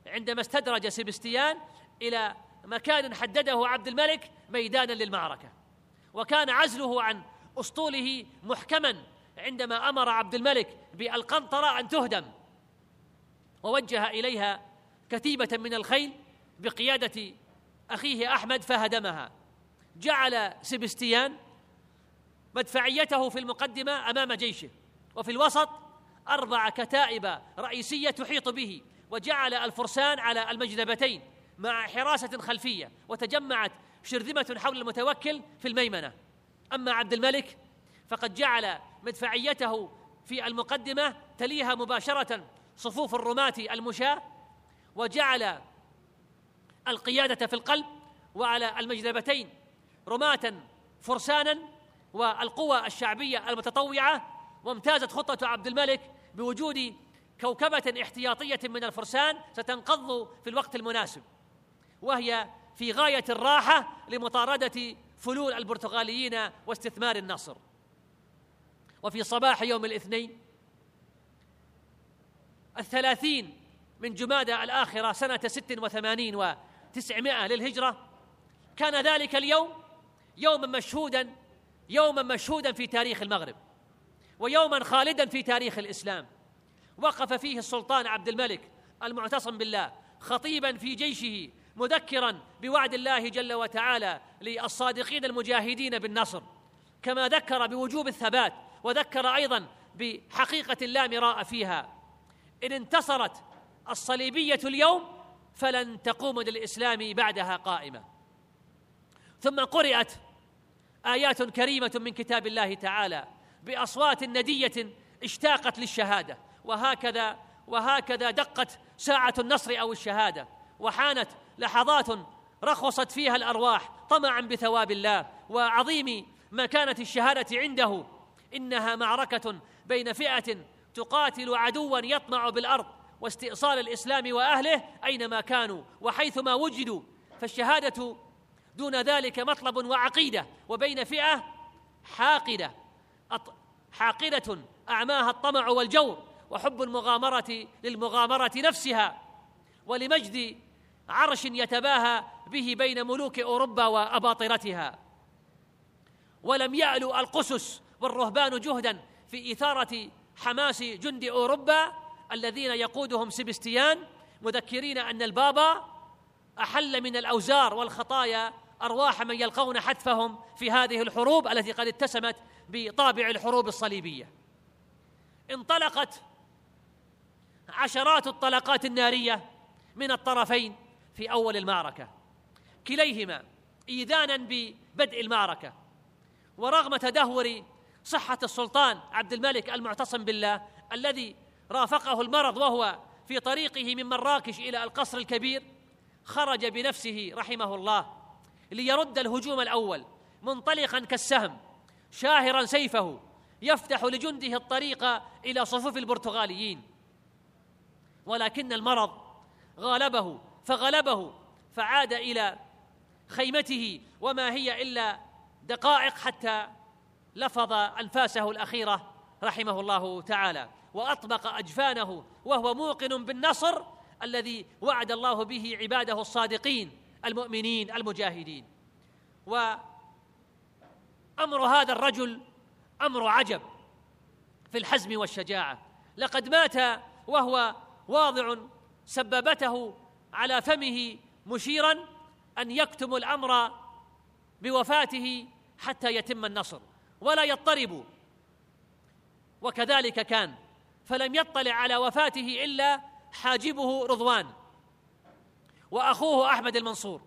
عندما استدرج سبستيان إلى مكان حدده عبد الملك ميدانا للمعركة، وكان عزله عن أسطوله محكما عندما أمر عبد الملك بالقنطرة أن تهدم، ووجه إليها كتيبة من الخيل بقيادة أخيه أحمد فهدمها. جعل سبستيان مدفعيته في المقدمة أمام جيشه، وفي الوسط أربع كتائب رئيسية تحيط به، وجعل الفرسان على المجنبتين مع حراسة خلفية، وتجمعت شرذمة حول المتوكل في الميمنة. أما عبد الملك فقد جعل مدفعيته في المقدمة تليها مباشرة صفوف الرماة المشاة، وجعل القيادة في القلب، وعلى المجنبتين رماة فرسانا والقوى الشعبية المتطوعة وامتازت خطة عبد الملك بوجود كوكبة احتياطية من الفرسان ستنقض في الوقت المناسب، وهي في غاية الراحة لمطاردة فلول البرتغاليين واستثمار النصر. وفي صباح يوم الاثنين الثلاثين من جمادى الآخرة سنة ست وثمانين وتسعمائة للهجرة كان ذلك اليوم يوما مشهودا يوما مشهودا في تاريخ المغرب، ويوما خالدا في تاريخ الإسلام، وقف فيه السلطان عبد الملك المعتصم بالله خطيبا في جيشه مذكرا بوعد الله جل وتعالى للصادقين المجاهدين بالنصر، كما ذكر بوجوب الثبات، وذكر أيضا بحقيقة لا مراء فيها: إن انتصرت الصليبية اليوم فلن تقوم للإسلام بعدها قائمة. ثم قرأت آيات كريمة من كتاب الله تعالى بأصوات ندية اشتاقت للشهادة، وهكذا وهكذا دقت ساعة النصر أو الشهادة، وحانت لحظات رخصت فيها الأرواح طمعا بثواب الله وعظيم مكانة الشهادة عنده. إنها معركة بين فئة تقاتل عدوا يطمع بالأرض واستئصال الإسلام وأهله أينما كانوا وحيثما وجدوا، فالشهادة دون ذلك مطلب وعقيدة، وبين فئة حاقدة حاقدة أعماها الطمع والجور وحب المغامرة للمغامرة نفسها ولمجد عرش يتباهى به بين ملوك أوروبا وأباطرتها. ولم يألو القسس والرهبان جهدا في إثارة حماس جند أوروبا الذين يقودهم سبستيان، مذكرين أن البابا أحل من الأوزار والخطايا أرواح من يلقون حتفهم في هذه الحروب التي قد اتسمت بطابع الحروب الصليبية. انطلقت عشرات الطلقات النارية من الطرفين في أول المعركة كليهما إيذانا ببدء المعركة، ورغم تدهور صحة السلطان عبد الملك المعتصم بالله الذي رافقه المرض وهو في طريقه من مراكش إلى القصر الكبير، خرج بنفسه رحمه الله ليرد الهجوم الأول منطلقا كالسهم شاهرا سيفه يفتح لجنده الطريق إلى صفوف البرتغاليين، ولكن المرض غالبه فغلبه فعاد إلى خيمته، وما هي إلا دقائق حتى لفظ أنفاسه الأخيرة رحمه الله تعالى وأطبق أجفانه وهو موقن بالنصر الذي وعد الله به عباده الصادقين المؤمنين المجاهدين. وأمر هذا الرجل أمر عجب في الحزم والشجاعة، لقد مات وهو واضع سبابته على فمه مشيرا أن يكتم الأمر بوفاته حتى يتم النصر ولا يضطرب، وكذلك كان، فلم يطلع على وفاته إلا حاجبه رضوان وأخوه أحمد المنصور،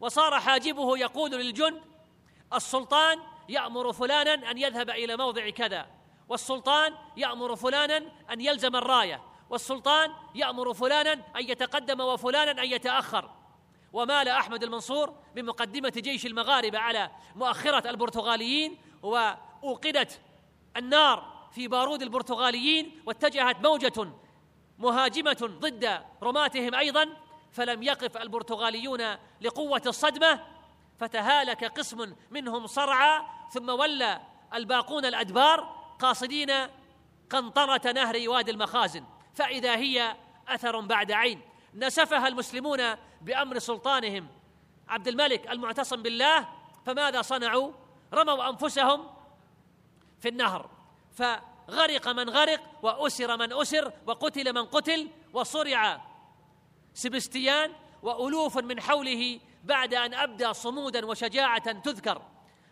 وصار حاجبه يقول للجند: السلطان يأمر فلانا أن يذهب إلى موضع كذا، والسلطان يأمر فلانا أن يلزم الراية، والسلطان يأمر فلانا أن يتقدم وفلانا أن يتأخر. ومال أحمد المنصور بمقدمة جيش المغاربة على مؤخرة البرتغاليين، وأوقدت النار في بارود البرتغاليين، واتجهت موجة مهاجمة ضد رماتهم أيضا، فلم يقف البرتغاليون لقوة الصدمة، فتهالك قسم منهم صرعى، ثم ولى الباقون الأدبار قاصدين قنطرة نهر وادي المخازن، فإذا هي أثر بعد عين نسفها المسلمون بأمر سلطانهم عبد الملك المعتصم بالله. فماذا صنعوا؟ رموا أنفسهم في النهر، فغرق من غرق وأسر من أسر وقتل من قتل، وصرع سبستيان وألوف من حوله بعد أن أبدى صمودا وشجاعة تذكر،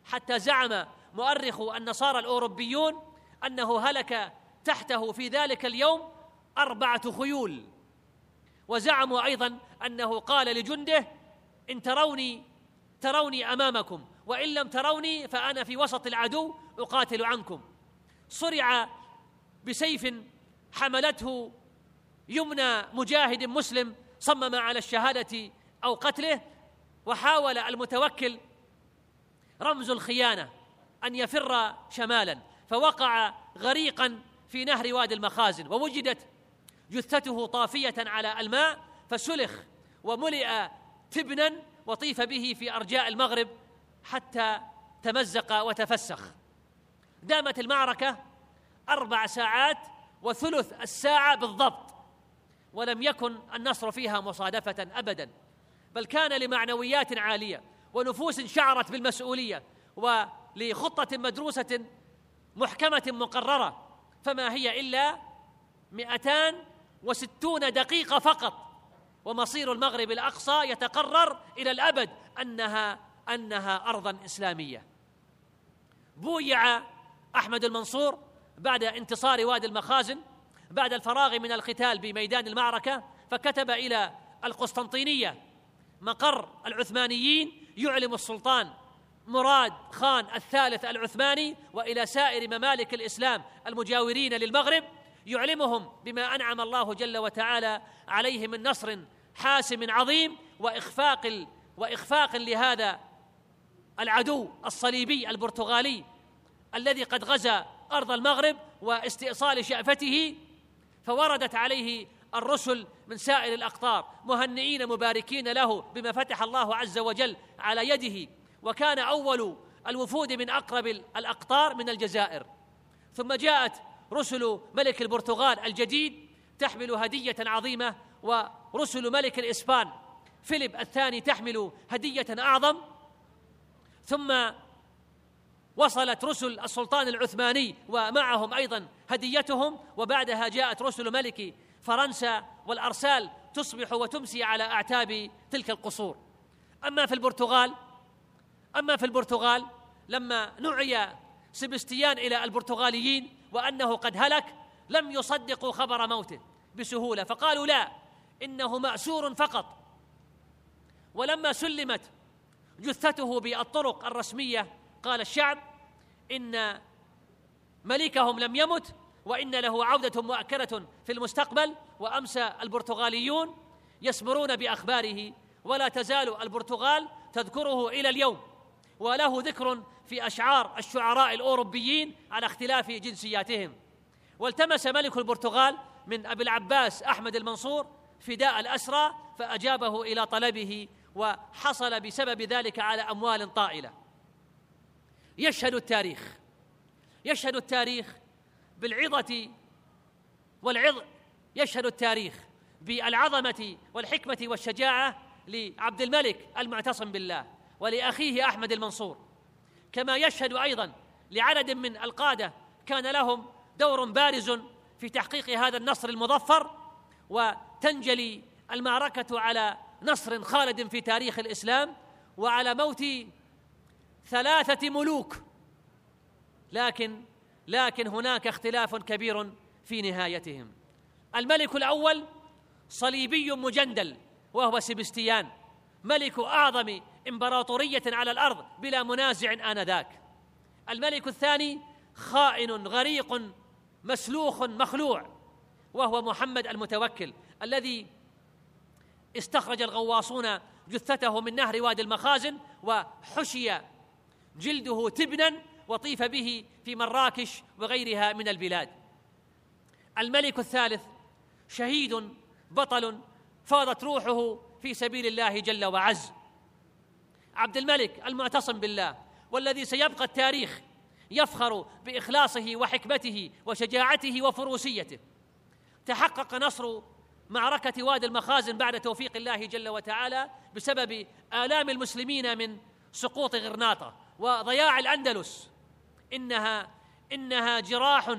حتى زعم مؤرخ النصارى الأوروبيون أنه هلك تحته في ذلك اليوم أربعة خيول، وزعموا أيضا أنه قال لجنده: إن تروني تروني أمامكم، وإن لم تروني فأنا في وسط العدو أقاتل عنكم. صرع بسيف حملته يمنى مجاهد مسلم صمم على الشهادة أو قتله، وحاول المتوكل رمز الخيانة أن يفر شمالا، فوقع غريقا في نهر وادي المخازن، ووجدت جثته طافية على الماء، فسلخ وملئ تبنا وطيف به في أرجاء المغرب حتى تمزق وتفسخ. دامت المعركة أربع ساعات وثلث الساعة بالضبط، ولم يكن النصر فيها مصادفة أبدا، بل كان لمعنويات عالية ونفوس شعرت بالمسؤولية ولخطة مدروسة محكمة مقررة، فما هي إلا مئتان وستون دقيقة فقط، ومصير المغرب الأقصى يتقرر إلى الأبد أنها أنها أرضاً إسلامية. بويع أحمد المنصور بعد انتصار وادي المخازن بعد الفراغ من القتال بميدان المعركة، فكتب إلى القسطنطينية مقر العثمانيين يعلم السلطان مراد خان الثالث العثماني وإلى سائر ممالك الإسلام المجاورين للمغرب، يعلمهم بما أنعم الله جل وتعالى عليه من نصر حاسم عظيم وإخفاق ال... وإخفاق لهذا العدو الصليبي البرتغالي الذي قد غزا أرض المغرب واستئصال شأفته، فوردت عليه الرسل من سائر الأقطار مهنئين مباركين له بما فتح الله عز وجل على يده. وكان أول الوفود من أقرب الأقطار من الجزائر، ثم جاءت رسل ملك البرتغال الجديد تحمل هدية عظيمة، ورسل ملك الإسبان فيليب الثاني تحمل هدية أعظم، ثم وصلت رسل السلطان العثماني ومعهم أيضا هديتهم، وبعدها جاءت رسل ملك فرنسا، والأرسال تصبح وتمسي على أعتاب تلك القصور. أما في البرتغال أما في البرتغال لما نعي سبستيان إلى البرتغاليين وأنه قد هلك، لم يصدقوا خبر موته بسهولة، فقالوا لا، إنه مأسور فقط. ولما سلمت جثته بالطرق الرسمية قال الشعب إن ملكهم لم يمت وإن له عودة مؤكدة في المستقبل. وأمسى البرتغاليون يسمرون بأخباره، ولا تزال البرتغال تذكره إلى اليوم، وله ذكر في أشعار الشعراء الأوروبيين على اختلاف جنسياتهم. والتمس ملك البرتغال من أبي العباس أحمد المنصور فداء الأسرى، فأجابه إلى طلبه، وحصل بسبب ذلك على أموال طائلة. يشهد التاريخ يشهد التاريخ بالعظة والعظ يشهد التاريخ بالعظمة والحكمة والشجاعة لعبد الملك المعتصم بالله ولأخيه أحمد المنصور، كما يشهد أيضا لعدد من القادة كان لهم دور بارز في تحقيق هذا النصر المظفر. وتنجلي المعركة على نصر خالد في تاريخ الإسلام، وعلى موت ثلاثة ملوك، لكن لكن هناك اختلاف كبير في نهايتهم. الملك الأول صليبي مجندل، وهو سبستيان، ملك أعظم إمبراطورية على الأرض بلا منازع آنذاك. الملك الثاني خائن غريق مسلوخ مخلوع، وهو محمد المتوكل الذي استخرج الغواصون جثته من نهر وادي المخازن، وحشي جلده تبنا وطيف به في مراكش وغيرها من البلاد. الملك الثالث شهيد بطل فاضت روحه في سبيل الله جل وعز، عبد الملك المعتصم بالله، والذي سيبقى التاريخ يفخر بإخلاصه وحكمته وشجاعته وفروسيته. تحقق نصر معركة وادي المخازن بعد توفيق الله جل وتعالى بسبب آلام المسلمين من سقوط غرناطة وضياع الأندلس. إنها إنها جراح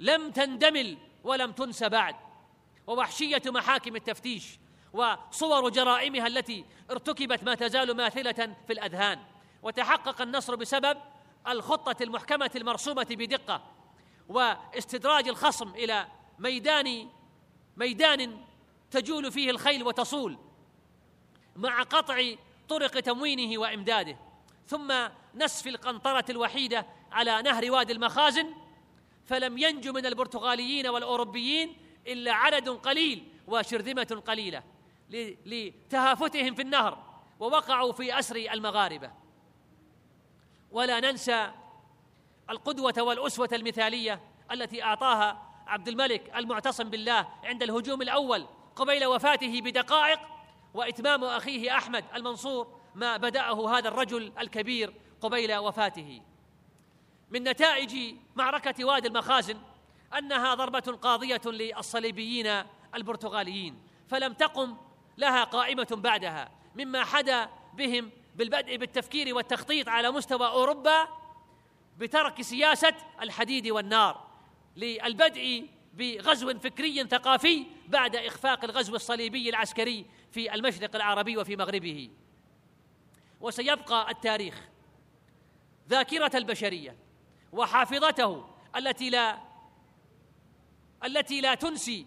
لم تندمل ولم تنس بعد، ووحشية محاكم التفتيش وصور جرائمها التي ارتكبت ما تزال ماثلة في الأذهان. وتحقق النصر بسبب الخطة المحكمة المرسومة بدقة، واستدراج الخصم إلى ميدان ميدان تجول فيه الخيل وتصول، مع قطع طرق تموينه وإمداده، ثم نسف القنطرة الوحيدة على نهر وادي المخازن. فلم ينج من البرتغاليين والأوروبيين إلا عدد قليل وشرذمة قليلة لتهافتهم في النهر، ووقعوا في أسر المغاربة. ولا ننسى القدوة والأسوة المثالية التي أعطاها عبد الملك المعتصم بالله عند الهجوم الأول قبيل وفاته بدقائق، وإتمام أخيه أحمد المنصور ما بدأه هذا الرجل الكبير قبيل وفاته. من نتائج معركة وادي المخازن أنها ضربة قاضية للصليبيين البرتغاليين، فلم تقم لها قائمة بعدها، مما حدا بهم بالبدء بالتفكير والتخطيط على مستوى أوروبا بترك سياسة الحديد والنار للبدء بغزو فكري ثقافي بعد إخفاق الغزو الصليبي العسكري في المشرق العربي وفي مغربه. وسيبقى التاريخ ذاكرة البشرية وحافظته التي لا التي لا تنسي،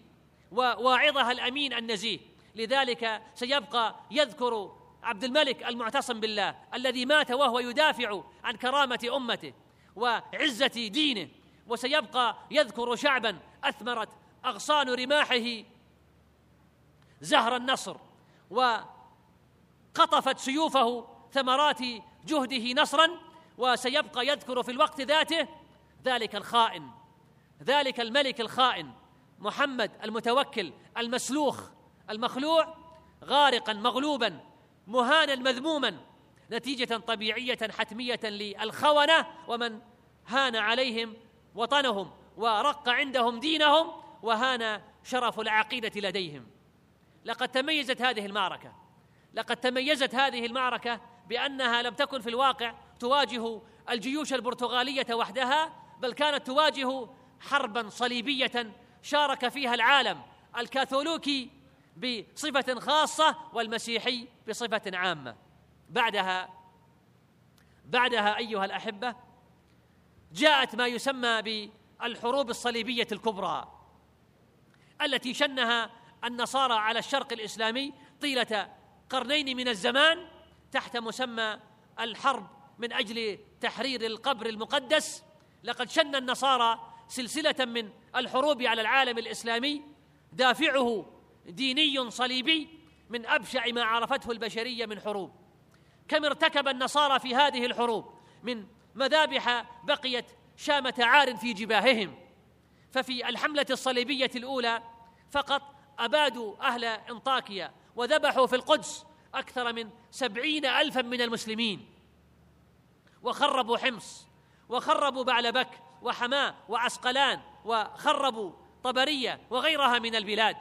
وواعظها الأمين النزيه. لذلك سيبقى يذكر عبد الملك المعتصم بالله الذي مات وهو يدافع عن كرامة أمته وعزة دينه، وسيبقى يذكر شعباً أثمرت أغصان رماحه زهر النصر، وقطفت سيوفه ثمرات جهده نصراً. وسيبقى يذكر في الوقت ذاته ذلك الخائن، ذلك الملك الخائن محمد المتوكل المسلوخ المخلوع، غارقاً مغلوباً مهاناً مذموماً، نتيجة طبيعية حتمية للخونة ومن هان عليهم وطنهم ورق عندهم دينهم وهان شرف العقيدة لديهم. لقد تميزت هذه المعركة لقد تميزت هذه المعركة بأنها لم تكن في الواقع تواجه الجيوش البرتغالية وحدها، بل كانت تواجه حرباً صليبية شارك فيها العالم الكاثوليكي بصفة خاصة والمسيحي بصفة عامة. بعدها بعدها أيها الأحبة جاءت ما يسمى بالحروب الصليبية الكبرى التي شنها النصارى على الشرق الإسلامي طيلة قرنين من الزمان تحت مسمى الحرب من أجل تحرير القبر المقدس. لقد شن النصارى سلسلة من الحروب على العالم الإسلامي دافعه ديني صليبي من أبشع ما عرفته البشرية من حروب. كم ارتكب النصارى في هذه الحروب من مذابح بقيت شامة عار في جباههم. ففي الحملة الصليبية الأولى فقط أبادوا أهل إنطاكيا وذبحوا في القدس أكثر من سبعين ألفا من المسلمين، وخربوا حمص وخربوا بعلبك وحماة وعسقلان وخربوا طبرية وغيرها من البلاد،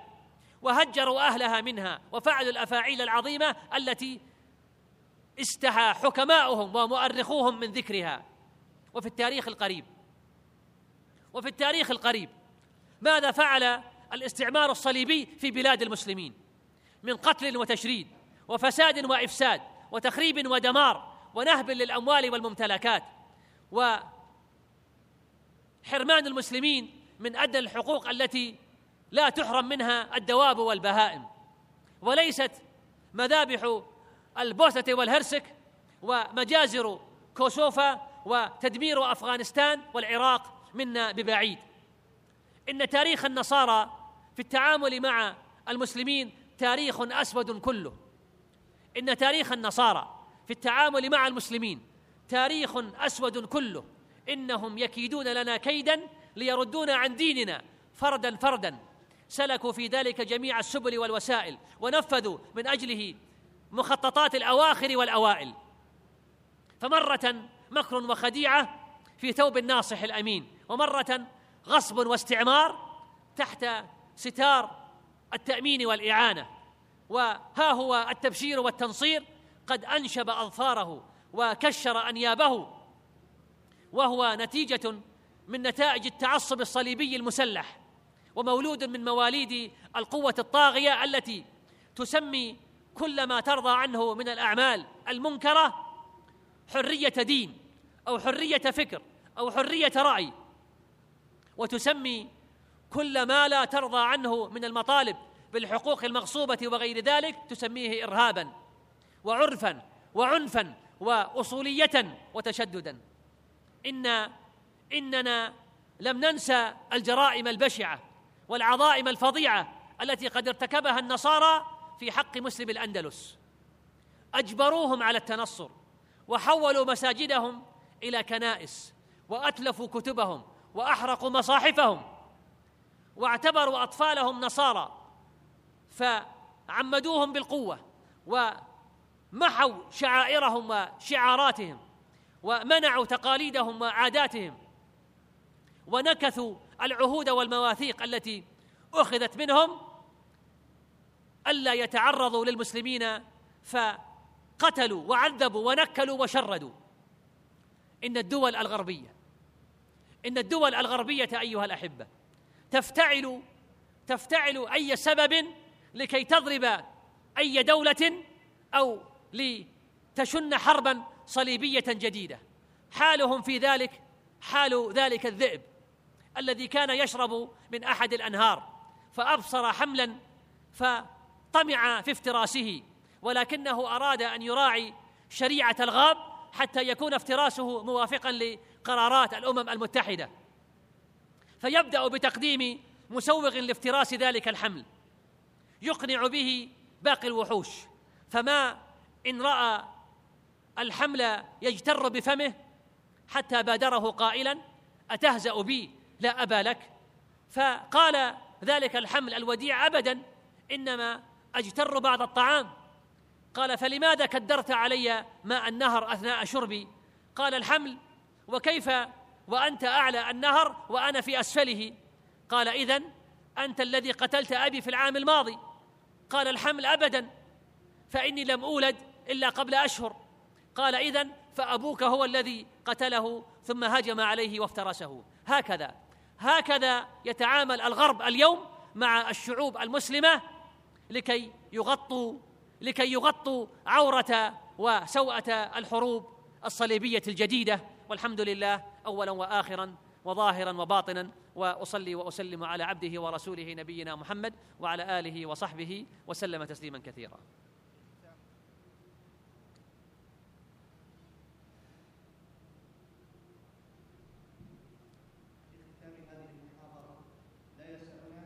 وهجروا أهلها منها وفعلوا الأفاعيل العظيمة التي استحى حكماؤهم ومؤرخوهم من ذكرها. وفي التاريخ القريب وفي التاريخ القريب ماذا فعل الاستعمار الصليبي في بلاد المسلمين من قتل وتشريد وفساد وإفساد وتخريب ودمار ونهب للأموال والممتلكات وحرمان المسلمين من أدنى الحقوق التي لا تحرم منها الدواب والبهائم. وليست مذابح البوسنة والهرسك ومجازر كوسوفا وتدمير أفغانستان والعراق منا ببعيد. إن تاريخ النصارى في التعامل مع المسلمين تاريخ أسود كله. إن تاريخ النصارى في التعامل مع المسلمين تاريخ أسود كله. إنهم يكيدون لنا كيدا ليردونا عن ديننا فردا فردا. سلكوا في ذلك جميع السبل والوسائل ونفذوا من أجله مخططات الأواخر والأوائل. فمرة مكر وخديعة في ثوب الناصح الأمين، ومرة غصب واستعمار تحت ستار التأمين والإعانة، وها هو التبشير والتنصير قد أنشب أظفاره وكشر أنيابه، وهو نتيجة من نتائج التعصب الصليبي المسلح ومولود من مواليد القوة الطاغية التي تسمي كل ما ترضى عنه من الأعمال المنكرة حرية دين أو حرية فكر أو حرية رأي، وتسمي كل ما لا ترضى عنه من المطالب بالحقوق المغصوبة وغير ذلك تسميه إرهاباً وعرفاً وعنفاً وأصولية وتشدداً. إن إننا لم ننسى الجرائم البشعة والعظائم الفظيعة التي قد ارتكبها النصارى في حق مسلم الأندلس. أجبروهم على التنصر وحولوا مساجدهم إلى كنائس وأتلفوا كتبهم وأحرقوا مصاحفهم واعتبروا أطفالهم نصارى فعمدوهم بالقوة ومحوا شعائرهم وشعاراتهم ومنعوا تقاليدهم وعاداتهم ونكثوا العهود والمواثيق التي أخذت منهم ألا يتعرضوا للمسلمين فقتلوا وعذبوا ونكلوا وشردوا. إن الدول الغربية إن الدول الغربية أيها الأحبة تفتعل تفتعل أي سبب لكي تضرب أي دولة أو لتشن حربا صليبية جديدة. حالهم في ذلك حال ذلك الذئب الذي كان يشرب من أحد الأنهار فأبصر حملا فطمع في افتراسه، ولكنه أراد أن يراعي شريعة الغاب حتى يكون افتراسه موافقا لقرارات الأمم المتحدة، فيبدأ بتقديم مسوغ لافتراس ذلك الحمل يقنع به باقي الوحوش، فما إن رأى الحمل يجتر بفمه حتى بادره قائلا أتهزأ بي لا أبا لك، فقال ذلك الحمل الوديع أبدا إنما أجتر بعض الطعام. قال فلماذا كدرت علي ماء النهر أثناء شربي؟ قال الحمل وكيف وأنت أعلى النهر وأنا في أسفله؟ قال إذن أنت الذي قتلت أبي في العام الماضي. قال الحمل أبدا فإني لم أولد إلا قبل أشهر. قال إذن فأبوك هو الذي قتله ثم هجم عليه وافترسه. هكذا هكذا يتعامل الغرب اليوم مع الشعوب المسلمة لكي يغطوا لكي يغطوا عورة وسوءة الحروب الصليبية الجديدة، والحمد لله أولا وآخرا وظاهرا وباطنا، وأصلي وأسلم على عبده ورسوله نبينا محمد وعلى آله وصحبه وسلم تسليما كثيرا.